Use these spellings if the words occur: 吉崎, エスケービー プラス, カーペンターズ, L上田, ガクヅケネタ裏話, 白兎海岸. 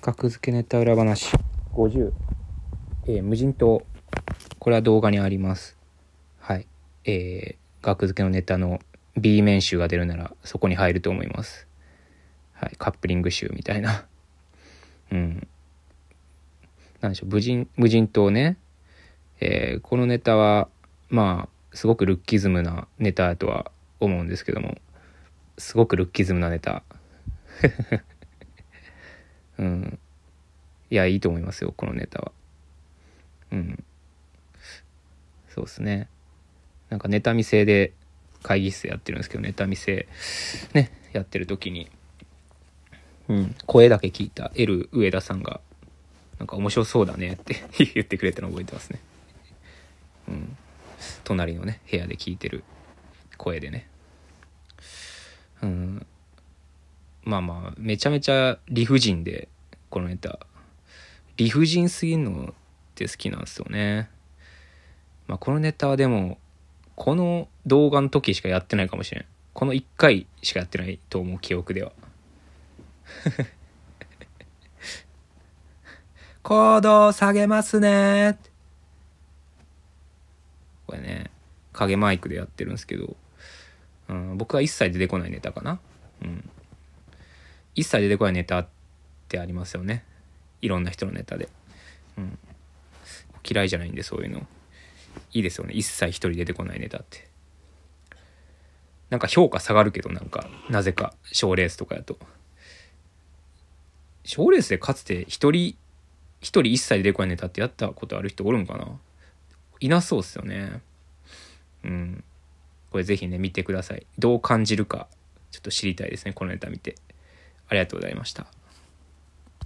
格付けネタ裏話50、無人島、これは動画にあります。はい、格付けのネタの B 面集が出るならそこに入ると思います。はい、カップリング集みたいななんでしょう、無人島ね、このネタはまあすごくルッキズムなネタとは思うんですけども、すごくルッキズムなネタいやいいと思いますよこのネタは。そうですね、なんかネタ見せで会議室やってるんですけど、ネタ見せねやってる時に、声だけ聞いた L 上田さんがなんか面白そうだねって言ってくれたの覚えてますね。隣のね部屋で聞いてる声でね。まあまあめちゃめちゃ理不尽で、このネタ理不尽すぎるのって好きなんですよね。まあこのネタはでもこの動画の時しかやってないかもしれん。この1回しかやってないと思う、記憶では。高度下げますね。これね影マイクでやってるんですけど、僕は一切出てこないネタかな。一切出てこないネタってありますよね、いろんな人のネタで。嫌いじゃないんでそういうの、いいですよね。一切一人出てこないネタって、なんか評価下がるけど、なんかなぜか賞レースとかやと、賞レースでかつて一人一切出てこないネタってやったことある人おるんかな、いなそうっすよね。これぜひね見てください。どう感じるかちょっと知りたいですねこのネタ見て。ありがとうございました。